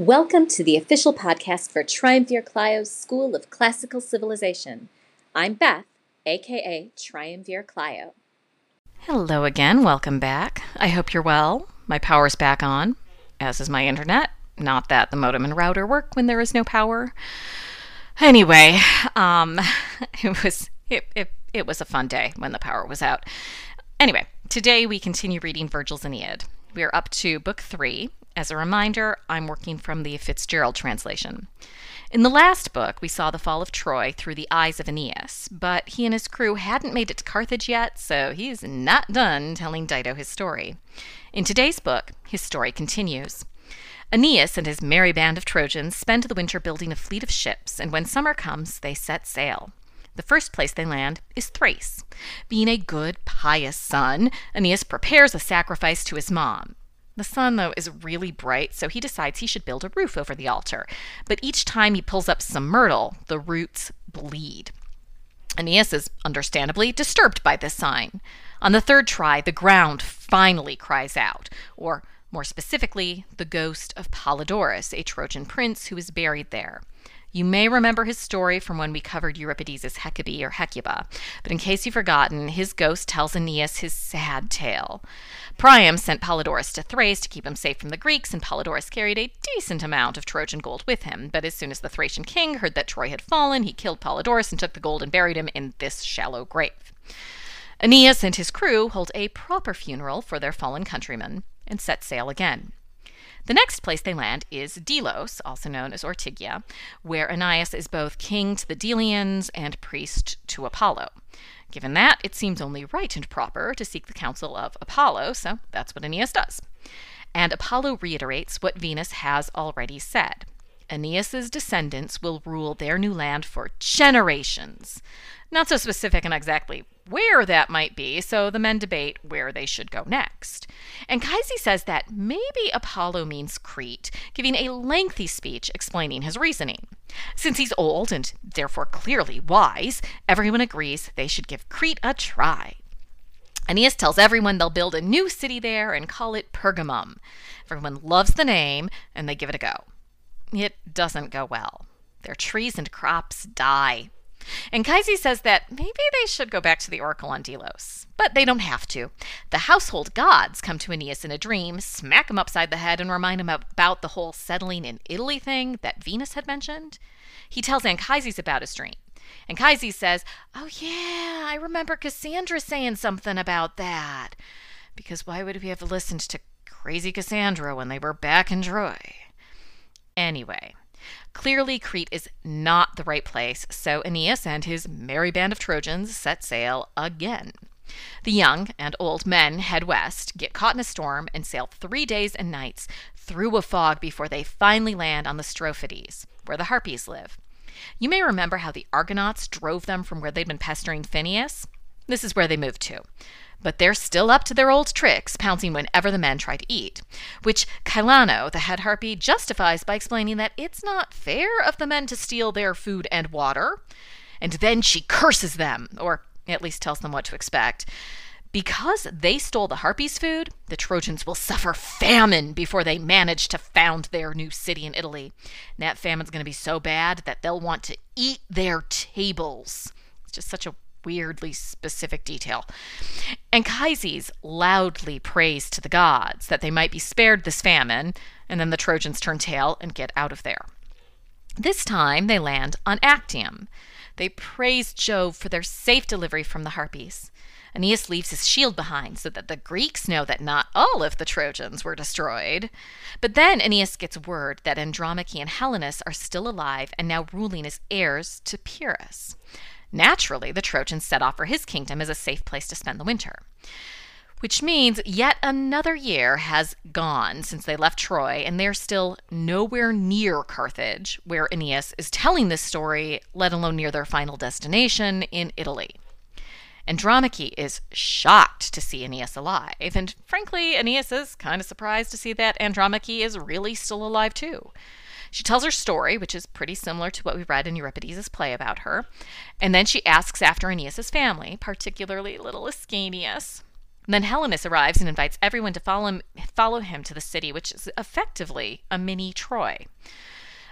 Welcome to the official podcast for Triumvir Clio's School of Classical Civilization. I'm Beth, a.k.a. Triumvir Clio. Hello again. Welcome back. I hope you're well. My power's back on, as is my internet. Not that the modem and router work when there is no power. Anyway, it was a fun day when the power was out. Anyway, today we continue reading Virgil's Aeneid. We're up to Book 3. As a reminder, I'm working from the Fitzgerald translation. In the last book, we saw the fall of Troy through the eyes of Aeneas, but he and his crew hadn't made it to Carthage yet, so he's not done telling Dido his story. In today's book, his story continues. Aeneas and his merry band of Trojans spend the winter building a fleet of ships, and when summer comes, they set sail. The first place they land is Thrace. Being a good, pious son, Aeneas prepares a sacrifice to his mom. The sun, though, is really bright, so he decides he should build a roof over the altar. But each time he pulls up some myrtle, the roots bleed. Aeneas is understandably disturbed by this sign. On the third try, the ground finally cries out, or more specifically, the ghost of Polydorus, a Trojan prince who is buried there. You may remember his story from when we covered Euripides' Hecuba or Hecuba, but in case you've forgotten, his ghost tells Aeneas his sad tale. Priam sent Polydorus to Thrace to keep him safe from the Greeks, and Polydorus carried a decent amount of Trojan gold with him, but as soon as the Thracian king heard that Troy had fallen, he killed Polydorus and took the gold and buried him in this shallow grave. Aeneas and his crew hold a proper funeral for their fallen countrymen and set sail again. The next place they land is Delos, also known as Ortigia, where Aeneas is both king to the Delians and priest to Apollo. Given that, it seems only right and proper to seek the counsel of Apollo, so that's what Aeneas does. And Apollo reiterates what Venus has already said. Aeneas's descendants will rule their new land for generations. Not so specific and exactly where that might be, so the men debate where they should go next. Anchises says that maybe Apollo means Crete, giving a lengthy speech explaining his reasoning. Since he's old and therefore clearly wise, everyone agrees they should give Crete a try. Aeneas tells everyone they'll build a new city there and call it Pergamum. Everyone loves the name, and they give it a go. It doesn't go well. Their trees and crops die. Anchises says that maybe they should go back to the oracle on Delos, but they don't have to. The household gods come to Aeneas in a dream, smack him upside the head, and remind him about the whole settling in Italy thing that Venus had mentioned. He tells Anchises about his dream. Anchises says, "Oh yeah, I remember Cassandra saying something about that." Because why would we have listened to crazy Cassandra when they were back in Troy? Anyway, clearly Crete is not the right place, so Aeneas and his merry band of Trojans set sail again. The young and old men head west, get caught in a storm, and sail 3 days and nights through a fog before they finally land on the Strophides, where the harpies live. You may remember how the Argonauts drove them from where they'd been pestering Phineus. This is where they moved to. But they're still up to their old tricks, pouncing whenever the men try to eat, which Cylano, the head harpy, justifies by explaining that it's not fair of the men to steal their food and water. And then she curses them, or at least tells them what to expect. Because they stole the harpies' food, the Trojans will suffer famine before they manage to found their new city in Italy. And that famine's going to be so bad that they'll want to eat their tables. It's just such a weirdly specific detail. Anchises loudly prays to the gods that they might be spared this famine, and then the Trojans turn tail and get out of there. This time they land on Actium. They praise Jove for their safe delivery from the harpies. Aeneas leaves his shield behind so that the Greeks know that not all of the Trojans were destroyed. But then Aeneas gets word that Andromache and Helenus are still alive and now ruling as heirs to Pyrrhus. Naturally, the Trojans set off for his kingdom as a safe place to spend the winter, which means yet another year has gone since they left Troy, and they're still nowhere near Carthage, where Aeneas is telling this story, let alone near their final destination in Italy. Andromache is shocked to see Aeneas alive, and frankly, Aeneas is kind of surprised to see that Andromache is really still alive too. She tells her story, which is pretty similar to what we read in Euripides' play about her, and then she asks after Aeneas' family, particularly little Ascanius. Then Helenus arrives and invites everyone to follow him to the city, which is effectively a mini Troy.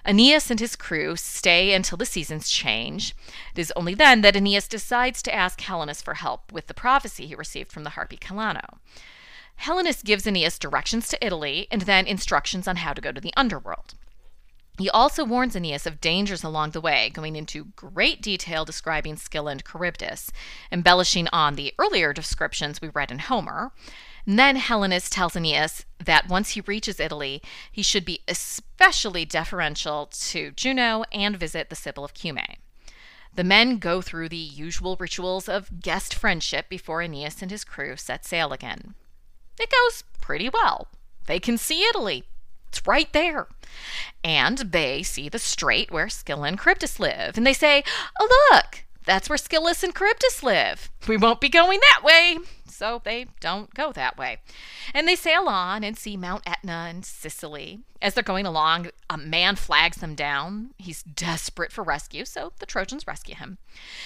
Aeneas and his crew stay until the seasons change. It is only then that Aeneas decides to ask Helenus for help with the prophecy he received from the harpy Calano. Helenus gives Aeneas directions to Italy and then instructions on how to go to the underworld. He also warns Aeneas of dangers along the way, going into great detail describing Scylla and Charybdis, embellishing on the earlier descriptions we read in Homer. And then Helenus tells Aeneas that once he reaches Italy, he should be especially deferential to Juno and visit the Sibyl of Cumae. The men go through the usual rituals of guest friendship before Aeneas and his crew set sail again. It goes pretty well. They can see Italy. It's right there. And they see the strait where Scylla and Charybdis live. And they say, oh, look, that's where Scylla and Charybdis live. We won't be going that way. So they don't go that way. And they sail on and see Mount Etna and Sicily. As they're going along, a man flags them down. He's desperate for rescue, so the Trojans rescue him.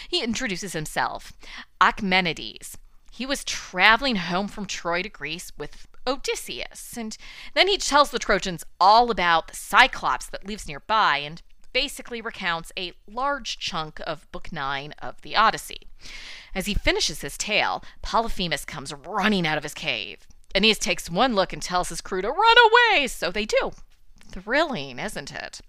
He introduces himself, Achaemenides. He was traveling home from Troy to Greece with Odysseus, and then he tells the Trojans all about the Cyclops that lives nearby and basically recounts a large chunk of Book 9 of the Odyssey. As he finishes his tale, Polyphemus comes running out of his cave. Aeneas takes one look and tells his crew to run away, so they do. Thrilling, isn't it?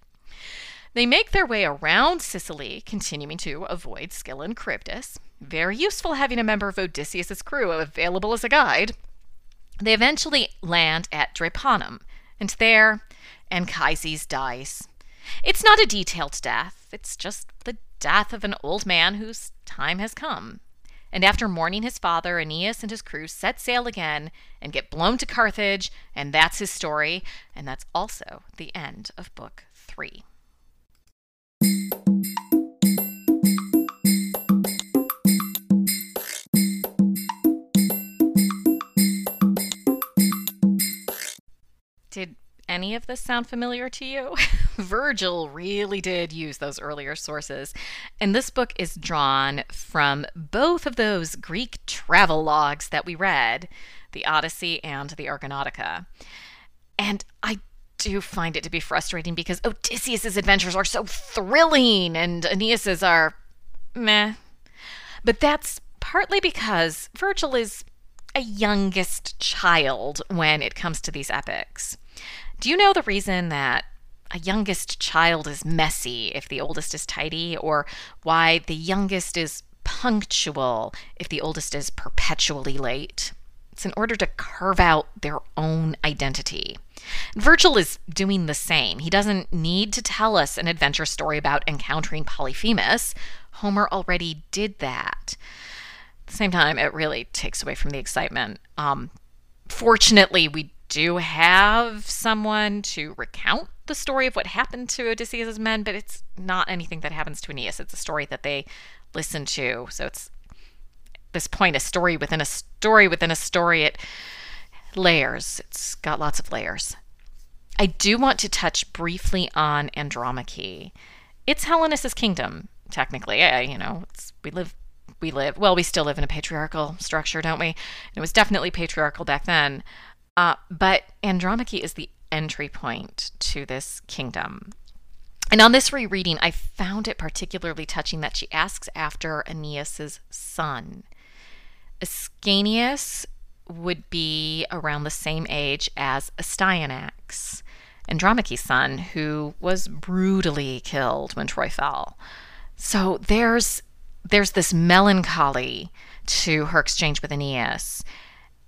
They make their way around Sicily, continuing to avoid Scylla and Charybdis. Very useful having a member of Odysseus' crew available as a guide. They eventually land at Drepanum, and there Anchises dies. It's not a detailed death, it's just the death of an old man whose time has come. And after mourning his father, Aeneas and his crew set sail again and get blown to Carthage, and that's his story, and that's also the end of Book 3. Did any of this sound familiar to you? Virgil really did use those earlier sources, and this book is drawn from both of those Greek travel logs that we read, the Odyssey and the Argonautica. And I do find it to be frustrating because Odysseus's adventures are so thrilling and Aeneas's are meh. But that's partly because Virgil is a youngest child when it comes to these epics. Do you know the reason that a youngest child is messy if the oldest is tidy, or why the youngest is punctual if the oldest is perpetually late? It's in order to carve out their own identity. Virgil is doing the same. He doesn't need to tell us an adventure story about encountering Polyphemus. Homer already did that. At the same time, it really takes away from the excitement. Fortunately, we do have someone to recount the story of what happened to Odysseus' men, but it's not anything that happens to Aeneas. It's a story that they listen to. So it's, at this point, a story within a story within a story. It layers. It's got lots of layers. I do want to touch briefly on Andromache. It's Helenus' kingdom, technically. We still live in a patriarchal structure, don't we? And it was definitely patriarchal back then. But Andromache is the entry point to this kingdom. And on this rereading, I found it particularly touching that she asks after Aeneas' son. Ascanius would be around the same age as Astyanax, Andromache's son, who was brutally killed when Troy fell. So there's this melancholy to her exchange with Aeneas.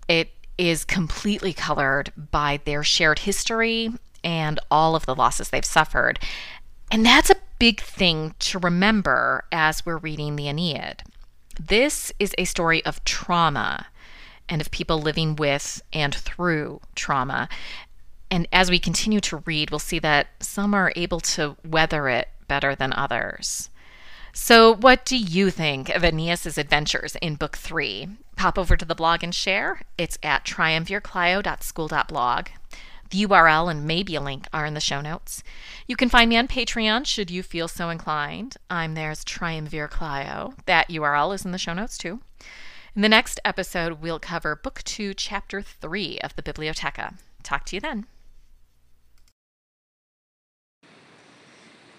It is completely colored by their shared history and all of the losses they've suffered. And that's a big thing to remember as we're reading the Aeneid. This is a story of trauma and of people living with and through trauma. And as we continue to read, we'll see that some are able to weather it better than others. So what do you think of Aeneas' adventures in Book 3? Pop over to the blog and share. It's at triumvirclio.school.blog. The URL and maybe a link are in the show notes. You can find me on Patreon should you feel so inclined. I'm there as Triumvir Clio. That URL is in the show notes too. In the next episode, we'll cover Book 2, Chapter 3 of the Bibliotheca. Talk to you then.